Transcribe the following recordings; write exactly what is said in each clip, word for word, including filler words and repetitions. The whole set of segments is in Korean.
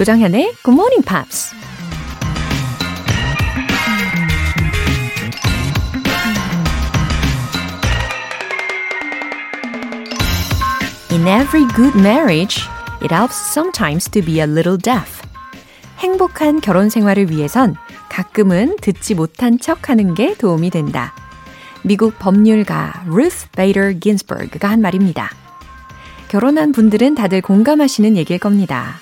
조장현의 Good Morning Pops. In every good marriage, it helps sometimes to be a little deaf. 행복한 결혼 생활을 위해선 가끔은 듣지 못한 척하는 게 도움이 된다. 미국 법률가 루스 베이더 긴스버그가 한 말입니다. 결혼한 분들은 다들 공감하시는 얘기일 겁니다.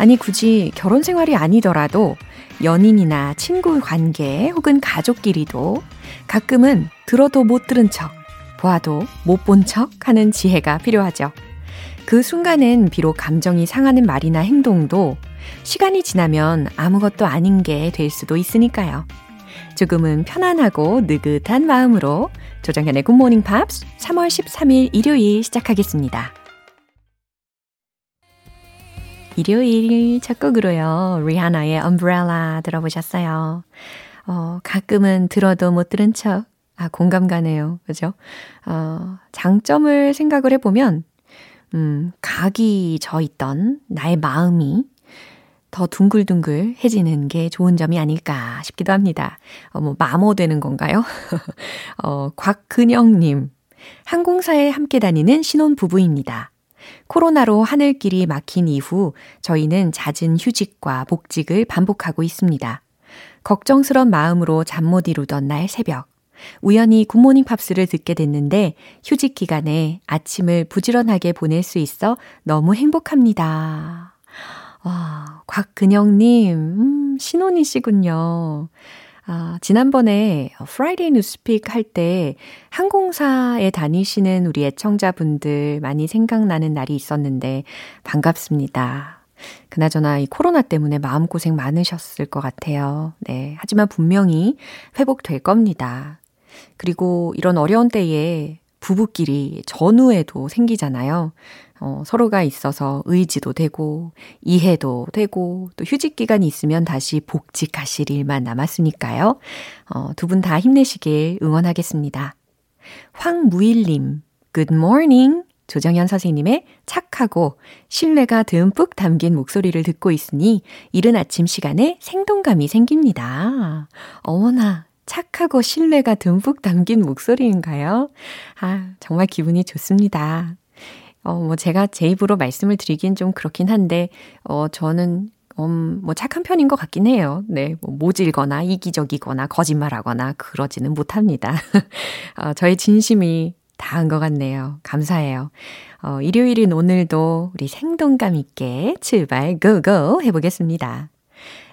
아니 굳이 결혼 생활이 아니더라도 연인이나 친구 관계 혹은 가족끼리도 가끔은 들어도 못 들은 척, 보아도 못 본 척 하는 지혜가 필요하죠. 그 순간엔 비록 감정이 상하는 말이나 행동도 시간이 지나면 아무것도 아닌 게 될 수도 있으니까요. 조금은 편안하고 느긋한 마음으로 조정현의 굿모닝 팝스 삼월 십삼일 일요일 시작하겠습니다. 일요일 첫 곡으로요. 리하나의 Umbrella 들어보셨어요. 어, 가끔은 들어도 못 들은 척. 아, 공감 가네요. 그죠? 어, 장점을 생각을 해보면 음, 각이 져있던 나의 마음이 더 둥글둥글해지는 게 좋은 점이 아닐까 싶기도 합니다. 어, 뭐 마모되는 건가요? 어, 곽근영님, 항공사에 함께 다니는 신혼부부입니다. 코로나로 하늘길이 막힌 이후 저희는 잦은 휴직과 복직을 반복하고 있습니다. 걱정스런 마음으로 잠 못 이루던 날 새벽, 우연히 굿모닝 팝스를 듣게 됐는데 휴직 기간에 아침을 부지런하게 보낼 수 있어 너무 행복합니다. 와, 곽근영님, 음, 신혼이시군요. 아, 지난번에 프라이데이 뉴스픽 할 때 항공사에 다니시는 우리 애청자분들 많이 생각나는 날이 있었는데 반갑습니다. 그나저나 이 코로나 때문에 마음고생 많으셨을 것 같아요. 네, 하지만 분명히 회복될 겁니다. 그리고 이런 어려운 때에 부부끼리 전후에도 생기잖아요. 어, 서로가 있어서 의지도 되고 이해도 되고 또 휴직 기간이 있으면 다시 복직하실 일만 남았으니까요. 어, 두 분 다 힘내시길 응원하겠습니다. 황무일님, Good morning. 조정현 선생님의 착하고 신뢰가 듬뿍 담긴 목소리를 듣고 있으니 이른 아침 시간에 생동감이 생깁니다. 어머나. 착하고 신뢰가 듬뿍 담긴 목소리인가요? 아, 정말 기분이 좋습니다. 어, 뭐 제가 제 입으로 말씀을 드리긴 좀 그렇긴 한데, 어, 저는, 음, 뭐 착한 편인 것 같긴 해요. 네, 뭐 모질거나 이기적이거나 거짓말하거나 그러지는 못합니다. 어, 저의 진심이 다한 것 같네요. 감사해요. 어, 일요일인 오늘도 우리 생동감 있게 출발, 고고! 해보겠습니다.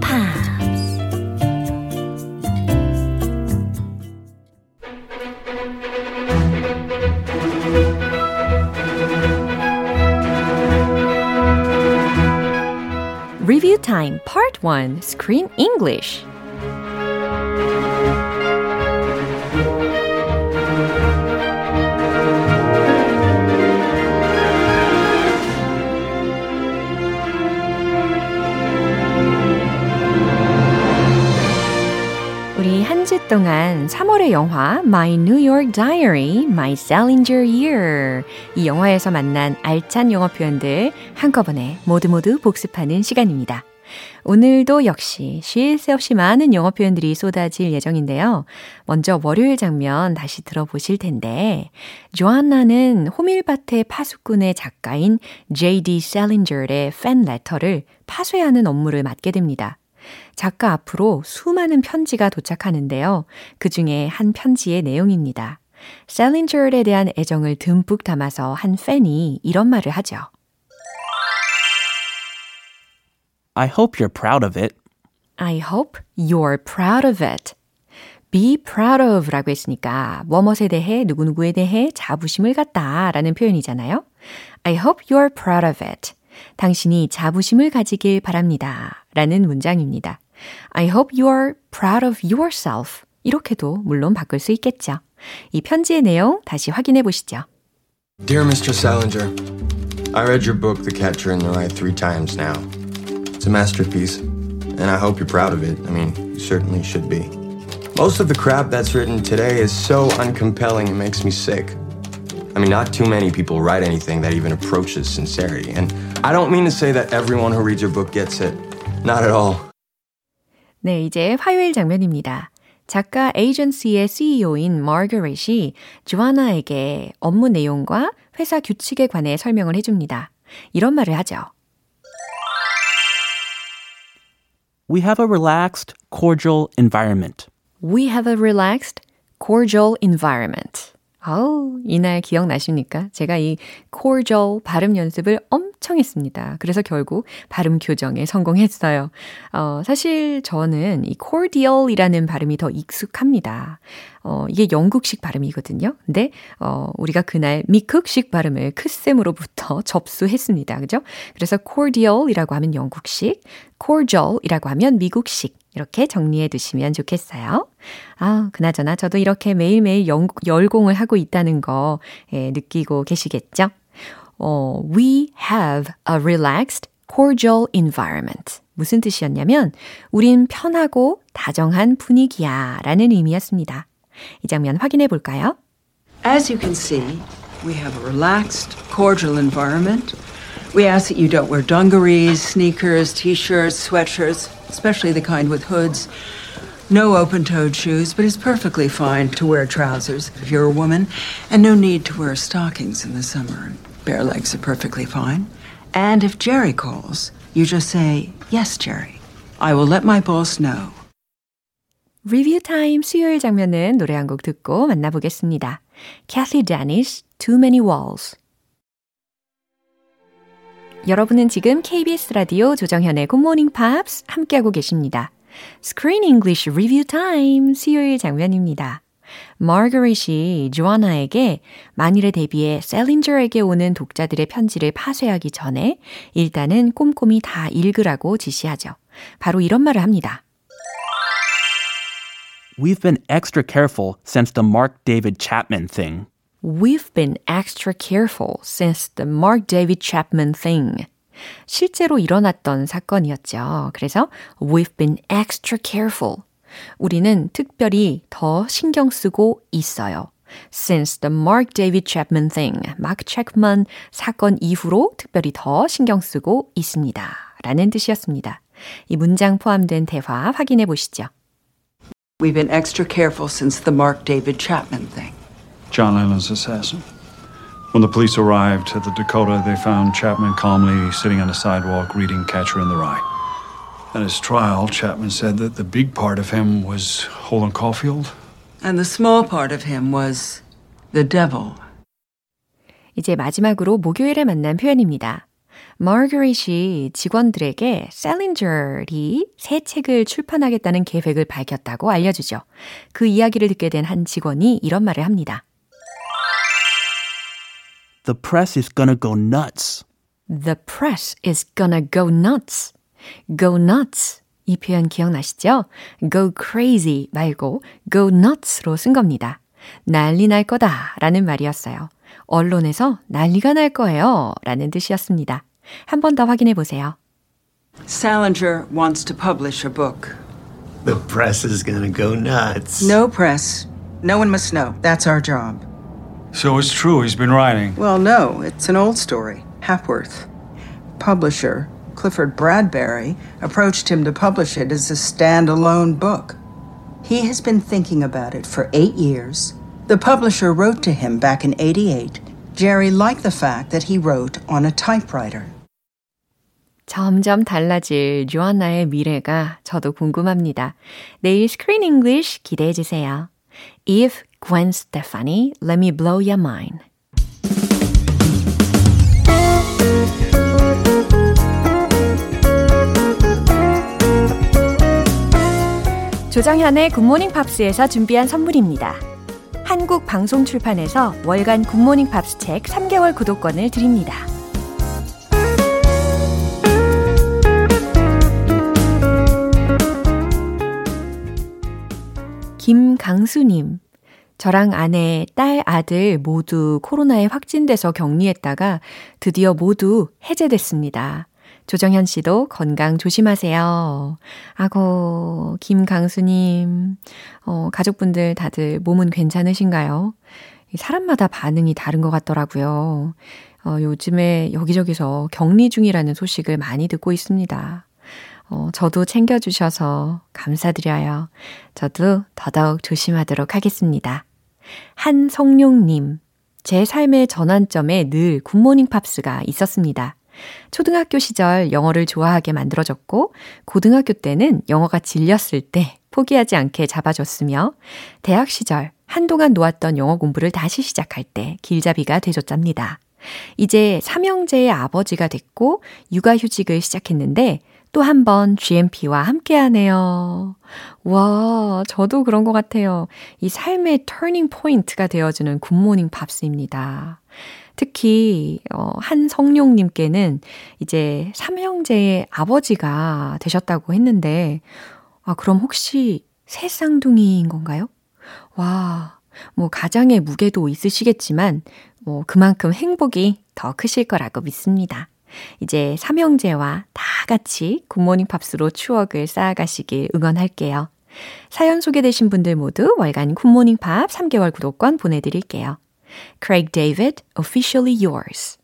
팝스. Review Time Part 원 Screen English. 우리 한 주 동안 삼월의 영화 My New York Diary, My Salinger Year 이 영화에서 만난 알찬 영어 표현들 한꺼번에 모두모두 복습하는 시간입니다. 오늘도 역시 쉴 새 없이 많은 영어 표현들이 쏟아질 예정인데요. 먼저 월요일 장면 다시 들어보실 텐데 조안나는 호밀밭의 파수꾼의 작가인 제이디 셀린저의 팬레터를 파쇄하는 업무를 맡게 됩니다. 작가 앞으로 수많은 편지가 도착하는데요. 그 중에 한 편지의 내용입니다. 셀린저에 대한 애정을 듬뿍 담아서 한 팬이 이런 말을 하죠. I hope you're proud of it. I hope you're proud of it. Be proud of라고 했으니까 뭐뭐에 대해 누구누구에 대해 자부심을 갖다라는 표현이잖아요. I hope you're proud of it. 당신이 자부심을 가지길 바랍니다. 라는 문장입니다. I hope you're proud of yourself. 이렇게도 물론 바꿀 수 있겠죠. 이 편지의 내용 다시 확인해 보시죠. Dear Mr. Salinger, I read your book The Catcher in the Rye three times now. It's a masterpiece, and I hope you're proud of it. I mean, you certainly should be. Most of the crap that's written today is so uncompelling it makes me sick. I mean, not too many people write anything that even approaches sincerity. And I don't mean to say that everyone who reads your book gets it. Not at all. 네, 이제 화요일 장면입니다. 작가 에이전시의 CEO인 마거릿이 조아나에게 업무 내용과 회사 규칙에 관해 설명을 해줍니다. 이런 말을 하죠. We have a relaxed, cordial environment. We have a relaxed, cordial environment. 아우, 이날 기억나십니까? 제가 이 cordial 발음 연습을 엄청 했습니다. 그래서 결국 발음 교정에 성공했어요. 어, 사실 저는 이 cordial이라는 발음이 더 익숙합니다. 어, 이게 영국식 발음이거든요. 근데 어, 우리가 그날 미국식 발음을 크쌤으로부터 접수했습니다. 그죠? 그래서 cordial이라고 하면 영국식, cordial이라고 하면 미국식. 이렇게 정리해 두시면 좋겠어요. 아, 그나저나 저도 이렇게 매일매일 영, 열공을 하고 있다는 거 예, 느끼고 계시겠죠? 어, we have a relaxed, cordial environment. 무슨 뜻이었냐면 우린 편하고 다정한 분위기야 라는 의미였습니다. 이 장면 확인해 볼까요? As you can see, we have a relaxed, cordial environment. We ask that you don't wear dungarees, sneakers, t-shirts, sweatshirts. Especially the kind with hoods. No open-toed shoes, but it's perfectly fine to wear trousers if you're a woman. And no need to wear stockings in the summer. Bare legs are perfectly fine. And if Jerry calls, you just say, Yes, Jerry. I will let my boss know. 리뷰 타임 수요일 장면은 노래 한 곡 듣고 만나보겠습니다. Kathy Dennis, Too Many Walls. 여러분은 지금 KBS 라디오 조정현의 Good Morning Pops 함께하고 계십니다. Screen English Review Time 수요일 장면입니다. 마거릿이 조아나에게 만일에 대비해 셀린저에게 오는 독자들의 편지를 파쇄하기 전에 일단은 꼼꼼히 다 읽으라고 지시하죠. 바로 이런 말을 합니다. We've been extra careful since the Mark David Chapman thing. We've been extra careful since the Mark David Chapman thing. 실제로 일어났던 사건이었죠. 그래서 we've been extra careful. 우리는 특별히 더 신경 쓰고 있어요. Since the Mark David Chapman thing. 마크 체프먼 사건 이후로 특별히 더 신경 쓰고 있습니다. 라는 뜻이었습니다. 이 문장 포함된 대화 확인해 보시죠. We've been extra careful since the Mark David Chapman thing. John Lennon's assassin. When the police arrived at the Dakota, they found Chapman calmly sitting on a sidewalk reading Catcher in the Rye. At his trial, Chapman said that the big part of him was Holden Caulfield. And the small part of him was the devil. 이제 마지막으로 목요일에 만난 표현입니다. 마거릿이 직원들에게 셀린저이 새 책을 출판하겠다는 계획을 밝혔다고 알려주죠. 그 이야기를 듣게 된 한 직원이 이런 말을 합니다. The press is gonna go nuts. The press is gonna go nuts. Go nuts. 이 표현 기억나시죠? Go crazy 말고 go nuts로 쓴 겁니다. 난리 날 거다라는 말이었어요. 언론에서 난리가 날 거예요 라는 뜻이었습니다. 한 번 더 확인해 보세요. Salinger wants to publish a book. The press is gonna go nuts. No press. No one must know. That's our job. So it's true he's been writing. Well, no. It's an old story. Hapworth. Publisher Clifford Bradbury approached him to publish it as a standalone book. He has been thinking about it for eight years. The publisher wrote to him back in eighty-eight. Jerry liked the fact that he wrote on a typewriter. 점점 달라질 조아나의 미래가 저도 궁금합니다. 내일 스크린 잉글리쉬 기대해 주세요. If Gwen Stefani, Let Me Blow Your Mind. 조장현의 굿모닝 팝스에서 준비한 선물입니다. 한국 방송 출판에서 월간 굿모닝 팝스 책 삼 개월 구독권을 드립니다. 김강수님, 저랑 아내, 딸, 아들 모두 코로나에 확진돼서 격리했다가 드디어 모두 해제됐습니다. 조정현 씨도 건강 조심하세요. 아고, 김강수님, 어, 가족분들 다들 몸은 괜찮으신가요? 사람마다 반응이 다른 것 같더라고요. 어, 요즘에 여기저기서 격리 중이라는 소식을 많이 듣고 있습니다. 어, 저도 챙겨주셔서 감사드려요. 저도 더더욱 조심하도록 하겠습니다. 한성룡님, 제 삶의 전환점에 늘 굿모닝 팝스가 있었습니다. 초등학교 시절 영어를 좋아하게 만들어줬고, 고등학교 때는 영어가 질렸을 때 포기하지 않게 잡아줬으며, 대학 시절 한동안 놓았던 영어 공부를 다시 시작할 때 길잡이가 되줬답니다. 이제 삼형제의 아버지가 됐고 육아휴직을 시작했는데 또 한 번 지엠피와 함께하네요. 와, 저도 그런 것 같아요. 이 삶의 터닝 포인트가 되어주는 굿모닝 팝스입니다. 특히 어, 한성룡님께는 이제 삼형제의 아버지가 되셨다고 했는데, 아, 그럼 혹시 새 쌍둥이인 건가요? 와, 뭐 가장의 무게도 있으시겠지만 뭐 그만큼 행복이 더 크실 거라고 믿습니다. 이제 삼형제와 다 같이 굿모닝 팝스로 추억을 쌓아가시길 응원할게요. 사연 소개되신 분들 모두 월간 굿모닝 팝 삼 개월 구독권 보내드릴게요. Craig David, Officially Yours.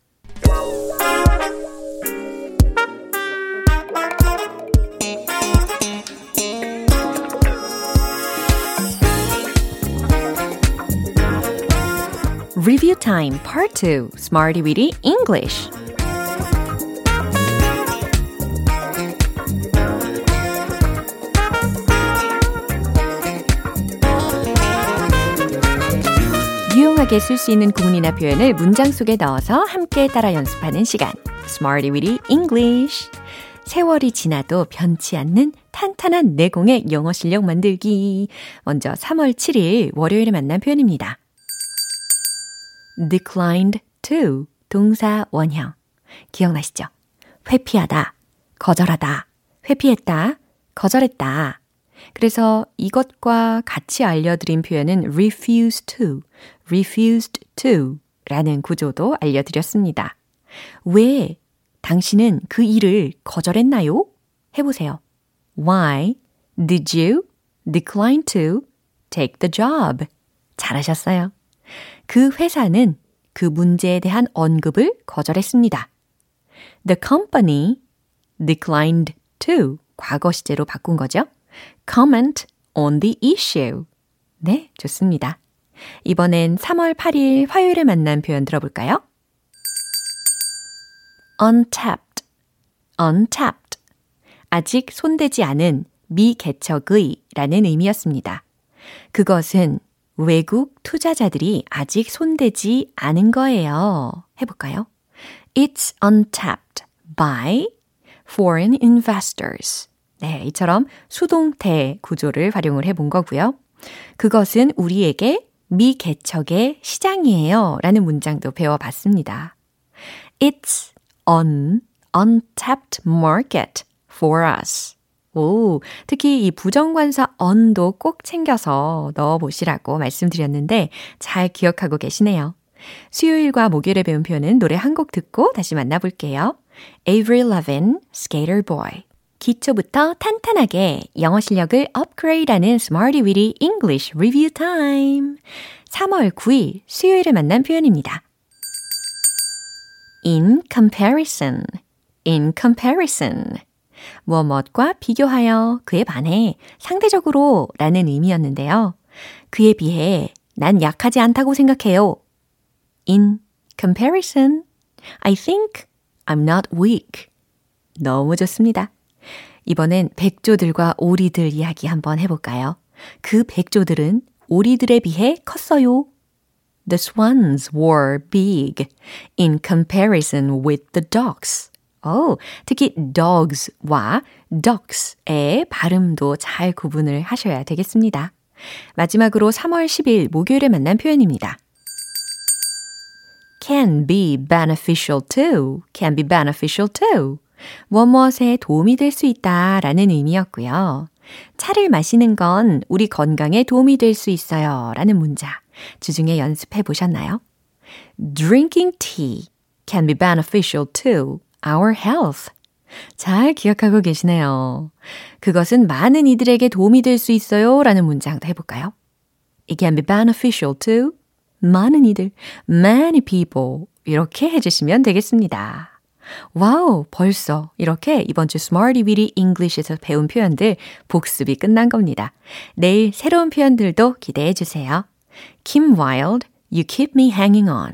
Review Time Part two, Smarty Weedy English. 유용하게 쓸 수 있는 구문이나 표현을 문장 속에 넣어서 함께 따라 연습하는 시간, Smarty Weedy English. 세월이 지나도 변치 않는 탄탄한 내공의 영어 실력 만들기. 먼저 삼월 칠일 월요일에 만난 표현입니다. Declined to, 동사 원형. 기억나시죠? 회피하다, 거절하다, 회피했다, 거절했다. 그래서 이것과 같이 알려드린 표현은 refuse to, refused to 라는 구조도 알려드렸습니다. 왜 당신은 그 일을 거절했나요? 해보세요. Why did you decline to take the job? 잘하셨어요. 그 회사는 그 문제에 대한 언급을 거절했습니다. The company declined to 과거 시제로 바꾼 거죠. Comment on the issue. 네, 좋습니다. 이번엔 삼월 팔일 화요일에 만난 표현 들어볼까요? Untapped, untapped. 아직 손대지 않은 미개척의 라는 의미였습니다. 그것은 외국 투자자들이 아직 손대지 않은 거예요. 해볼까요? It's untapped by foreign investors. 네, 이처럼 수동태 구조를 활용을 해본 거고요. 그것은 우리에게 미개척의 시장이에요 라는 문장도 배워봤습니다. It's an untapped market for us. 오, 특히 이 부정관사 on도 꼭 챙겨서 넣어보시라고 말씀드렸는데 잘 기억하고 계시네요. 수요일과 목요일에 배운 표현은 노래 한 곡 듣고 다시 만나볼게요. Avril Lavigne, Skater Boy. 기초부터 탄탄하게 영어 실력을 업그레이드하는 Smarty Weedy English Review Time. 삼월 구일 수요일에 만난 표현입니다. In comparison, in comparison. 무엇과 비교하여 그에 반해 상대적으로 라는 의미였는데요. 그에 비해 난 약하지 않다고 생각해요. In comparison, I think I'm not weak. 너무 좋습니다. 이번엔 백조들과 오리들 이야기 한번 해볼까요? 그 백조들은 오리들에 비해 컸어요. The swans were big in comparison with the ducks. 오, 특히 dogs와 ducks의 발음도 잘 구분을 하셔야 되겠습니다. 마지막으로 삼월 십일 목요일에 만난 표현입니다. Can be beneficial to, can be beneficial to. 무엇무엇에 도움이 될 수 있다 라는 의미였고요. 차를 마시는 건 우리 건강에 도움이 될 수 있어요 라는 문자 주중에 연습해 보셨나요? Drinking tea can be beneficial to our health. 잘 기억하고 계시네요. 그것은 많은 이들에게 도움이 될 수 있어요 라는 문장도 해볼까요? It can be beneficial to 많은 이들, many people 이렇게 해주시면 되겠습니다. 와우, 벌써 이렇게 이번 주 Smarty Weedy English에서 배운 표현들 복습이 끝난 겁니다. 내일 새로운 표현들도 기대해 주세요. Kim Wilde, You Keep Me Hanging On.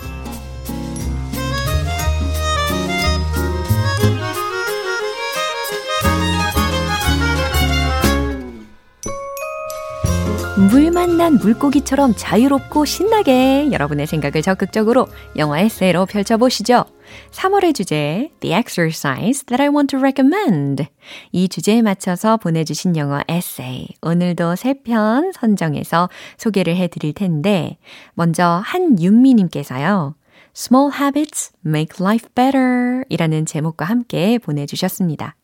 물 만난 물고기처럼 자유롭고 신나게 여러분의 생각을 적극적으로 영어 에세이로 펼쳐보시죠. 삼월의 주제, The Exercise That I Want to Recommend. 이 주제에 맞춰서 보내주신 영어 에세이. 오늘도 세 편 선정해서 소개를 해드릴 텐데, 먼저 한윤미님께서요. Small Habits Make Life Better 이라는 제목과 함께 보내주셨습니다.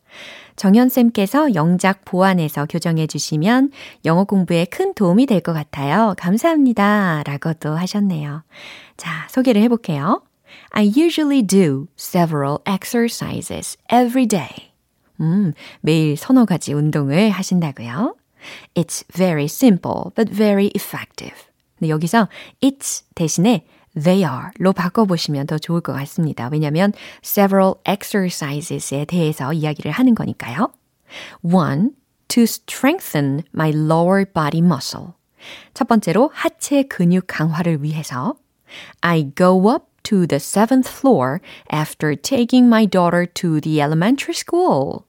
정현쌤께서 영작 보완해서 교정해 주시면 영어 공부에 큰 도움이 될 것 같아요. 감사합니다. 라고도 하셨네요. 자, 소개를 해볼게요. I usually do several exercises every day. 음, 매일 서너 가지 운동을 하신다고요. It's very simple but very effective. 근데 여기서 it's 대신에 They are로 바꿔보시면 더 좋을 것 같습니다. 왜냐하면 several exercises에 대해서 이야기를 하는 거니까요. One, to strengthen my lower body muscle. 첫 번째로 하체 근육 강화를 위해서 I go up to the seventh floor after taking my daughter to the elementary school.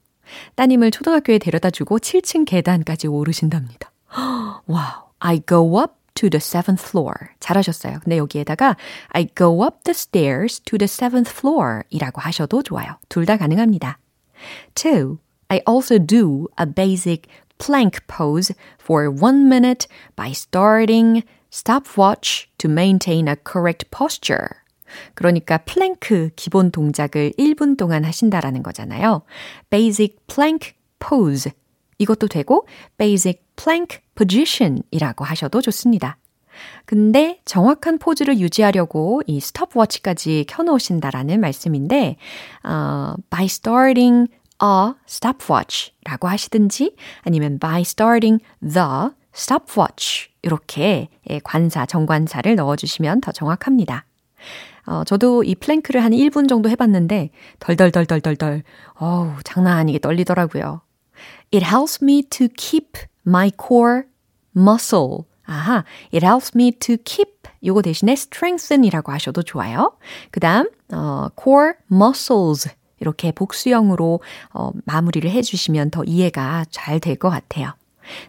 따님을 초등학교에 데려다주고 칠 층 계단까지 오르신답니다. 와우, I go up to the seventh floor. 잘하셨어요. 근데 여기에다가 I go up the stairs to the seventh floor 이라고 하셔도 좋아요. 둘 다 가능합니다. Two, I also do a basic plank pose for one minute by starting stopwatch to maintain a correct posture. 그러니까 플랭크 기본 동작을 일 분 동안 하신다라는 거잖아요. Basic plank pose. 이것도 되고 basic plank position이라고 하셔도 좋습니다. 근데 정확한 포즈를 유지하려고 이 스톱워치까지 켜놓으신다라는 말씀인데 어, by starting a stopwatch라고 하시든지 아니면 by starting the stopwatch 이렇게 관사, 정관사를 넣어주시면 더 정확합니다. 어, 저도 이 플랭크를 한 일 분 정도 해봤는데 덜덜덜덜덜덜 어우 장난 아니게 떨리더라고요. It helps me to keep my core muscle. 아하, it helps me to keep. 요거 대신에 strengthen이라고 하셔도 좋아요. 그 다음 어, core muscles. 이렇게 복수형으로 어, 마무리를 해주시면 더 이해가 잘 될 것 같아요.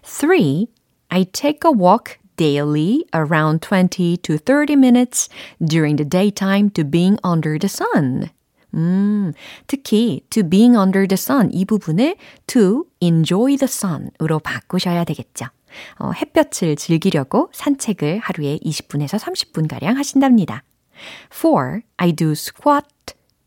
Three, I take a walk daily around twenty to thirty minutes during the daytime to being under the sun. 음, 특히 to being under the sun 이 부분을 to enjoy the sun으로 바꾸셔야 되겠죠. 어, 햇볕을 즐기려고 산책을 하루에 이십 분에서 삼십 분가량 하신답니다. Four, I do squat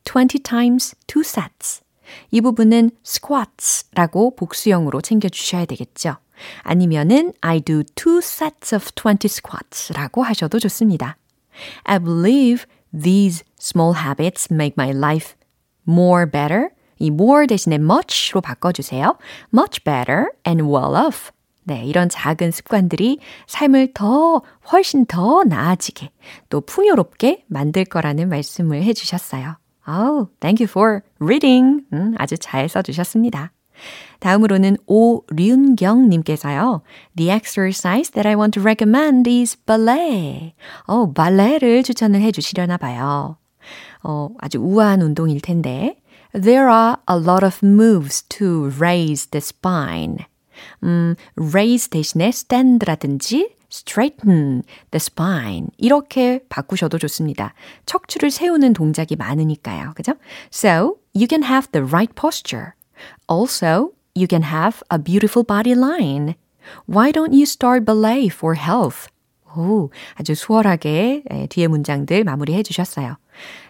twenty times two sets. 이 부분은 squats라고 복수형으로 챙겨주셔야 되겠죠. 아니면은 I do two sets of twenty squats라고 하셔도 좋습니다. I believe These small habits make my life more better. 이 more 대신에 much로 바꿔주세요. Much better and well off. 네, 이런 작은 습관들이 삶을 더 훨씬 더 나아지게 또 풍요롭게 만들 거라는 말씀을 해주셨어요. Oh, thank you for reading. 음, 아주 잘 써주셨습니다. 다음으로는 오륜경님께서요. The exercise that I want to recommend is ballet. 어, 발레를 추천을 해주시려나 봐요. 어, 아주 우아한 운동일 텐데. There are a lot of moves to raise the spine. 음, raise 대신에 stand라든지 straighten the spine 이렇게 바꾸셔도 좋습니다. 척추를 세우는 동작이 많으니까요. 그죠? So, you can have the right posture. Also, you can have a beautiful body line. Why don't you start ballet for health? 오, 아주 수월하게 뒤에 문장들 마무리해 주셨어요.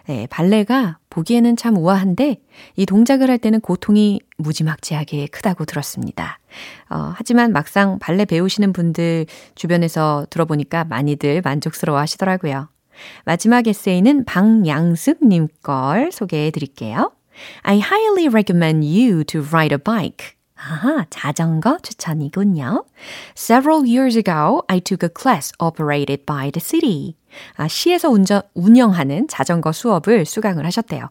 네, 발레가 보기에는 참 우아한데 이 동작을 할 때는 고통이 무지막지하게 크다고 들었습니다. 어, 하지만 막상 발레 배우시는 분들 주변에서 들어보니까 많이들 만족스러워 하시더라고요. 마지막 에세이는 박양습님 걸 소개해 드릴게요. I highly recommend you to ride a bike. 아하, 자전거 추천이군요. Several years ago, I took a class operated by the city. 아, 시에서 운전, 운영하는 자전거 수업을 수강을 하셨대요.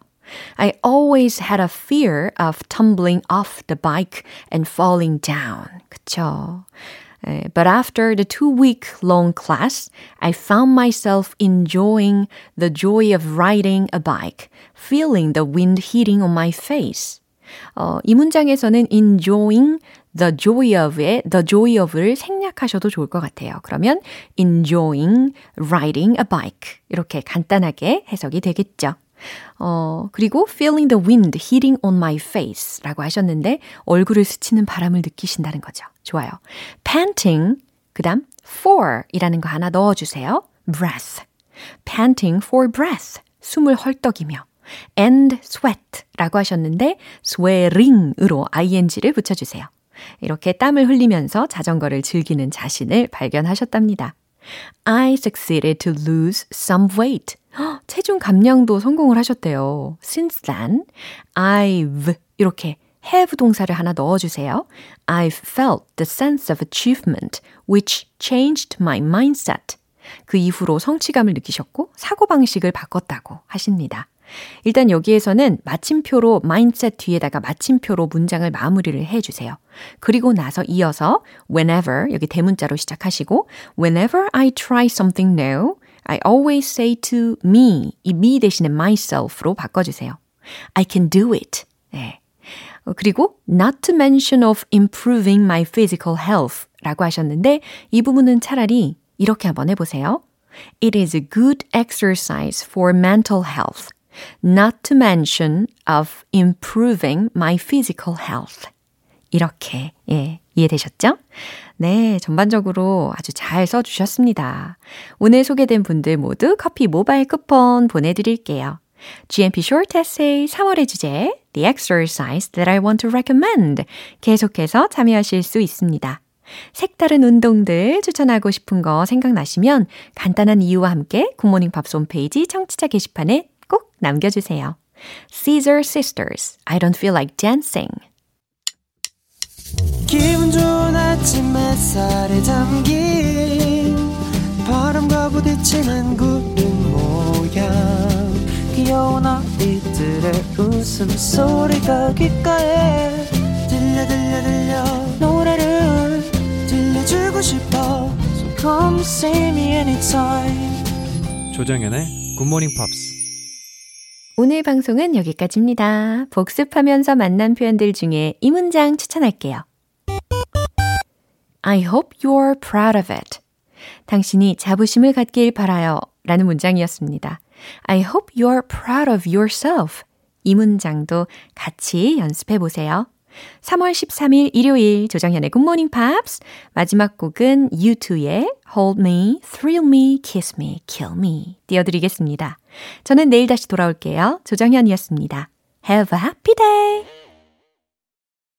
I always had a fear of tumbling off the bike and falling down. 그쵸. But after the two-week-long class, I found myself enjoying the joy of riding a bike, feeling the wind hitting on my face. 어, 이 문장에서는 enjoying the joy of의 the joy of를 생략하셔도 좋을 것 같아요. 그러면 enjoying riding a bike 이렇게 간단하게 해석이 되겠죠. 어, 그리고 feeling the wind hitting on my face라고 하셨는데 얼굴을 스치는 바람을 느끼신다는 거죠. 좋아요. panting 그다음 for이라는 거 하나 넣어주세요. breath panting for breath 숨을 헐떡이며 and sweat라고 하셨는데 swearing으로 ing를 붙여주세요. 이렇게 땀을 흘리면서 자전거를 즐기는 자신을 발견하셨답니다. I succeeded to lose some weight. 허, 체중 감량도 성공을 하셨대요. Since then, I've 이렇게 have 동사를 하나 넣어주세요. I've felt the sense of achievement which changed my mindset. 그 이후로 성취감을 느끼셨고 사고방식을 바꿨다고 하십니다. 일단 여기에서는 마침표로 mindset 뒤에다가 마침표로 문장을 마무리를 해주세요. 그리고 나서 이어서 whenever 여기 대문자로 시작하시고 whenever I try something new I always say to me 이 me 대신에 myself로 바꿔주세요. I can do it. 네. 그리고 not to mention of improving my physical health 라고 하셨는데 이 부분은 차라리 이렇게 한번 해보세요. It is a good exercise for mental health. Not to mention of improving my physical health. 이렇게 예, 이해되셨죠? 네, 전반적으로 아주 잘 써주셨습니다. 오늘 소개된 분들 모두 커피 모바일 쿠폰 보내드릴게요. 지엠피 Short Essay 삼월의 주제 The Exercise That I Want to Recommend 계속해서 참여하실 수 있습니다. 색다른 운동들 추천하고 싶은 거 생각나시면 간단한 이유와 함께 굿모닝 팝스 홈페이지 청취자 게시판에 꼭 남겨주세요. Scissor Sisters, I don't feel like dancing. 기분 좋은 아침 햇살에 담긴 바람과 부딪히는 구름 모양 귀여운 아이들의 웃음소리가 귓가에 들려 들려 들려 노래를 들려주고 싶어 So come see me anytime 조정연의 굿모닝 팝스 오늘 방송은 여기까지입니다. 복습하면서 만난 표현들 중에 이 문장 추천할게요. I hope you're proud of it. 당신이 자부심을 갖길 바라요. 라는 문장이었습니다. I hope you're proud of yourself. 이 문장도 같이 연습해보세요. 삼월 십삼일 일요일 조정현의 굿모닝 팝스 마지막 곡은 유투의 Hold Me, Thrill Me, Kiss Me, Kill Me 띄워드리겠습니다. 저는 내일 다시 돌아올게요. 조정현이었습니다. Have a happy day!